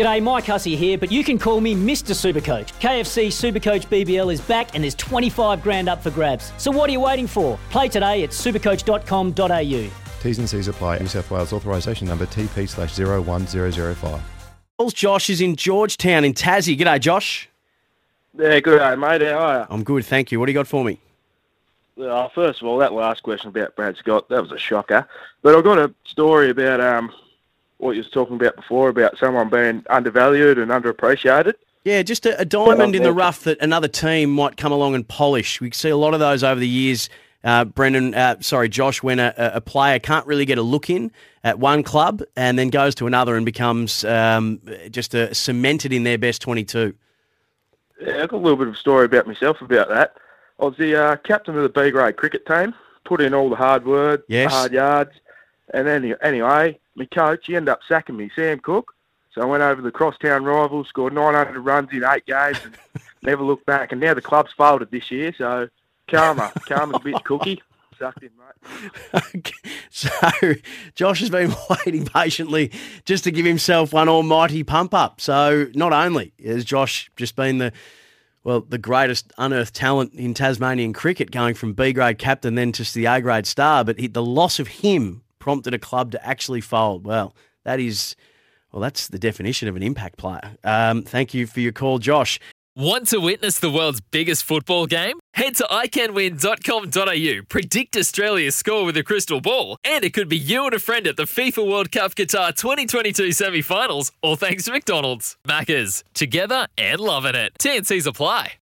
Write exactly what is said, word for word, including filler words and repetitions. G'day, Mike Hussey here, but you can call me Mister Supercoach. K F C Supercoach B B L is back and there's twenty-five grand up for grabs. So what are you waiting for? Play today at supercoach dot com dot a u. T's and C's apply. New South Wales authorisation number T P slash zero one zero zero five. Josh is in Georgetown in Tassie. G'day, Josh. Yeah, good day, mate. How are you? I'm good, thank you. What do you got for me? Well, first of all, that last question about Brad Scott, that was a shocker. But I've got a story about um, what you were talking about before, about someone being undervalued and underappreciated. Yeah, just a, a diamond in the rough that another team might come along and polish. We see a lot of those over the years, uh, Brendan, uh, sorry, Josh, when a, a player can't really get a look in at one club and then goes to another and becomes um, just uh, cemented in their best twenty-two. Yeah, I've got a little bit of a story about myself about that. I was the uh, captain of the B-grade cricket team, put in all the hard work, yes. hard yards, and then anyway, my coach, he ended up sacking me, Sam Cook. So I went over to the Crosstown Rivals, scored nine hundred runs in eight games, and never looked back. And now the club's failed it this year, so karma. Karma's a bit cookie. Sucked in, mate. Okay. So Josh has been waiting patiently just to give himself one almighty pump-up. So not only has Josh just been the... Well, the greatest unearthed talent in Tasmanian cricket, going from B-grade captain then to the A-grade star, but he, the loss of him prompted a club to actually fold. Well, that is, well, that's the definition of an impact player. Um, thank you for your call, Josh. Want to witness the world's biggest football game? Head to i can win dot com dot a u, predict Australia's score with a crystal ball, and it could be you and a friend at the FIFA World Cup Qatar twenty twenty-two semi-finals, all thanks to McDonald's. Maccas, together and loving it. T and C's apply.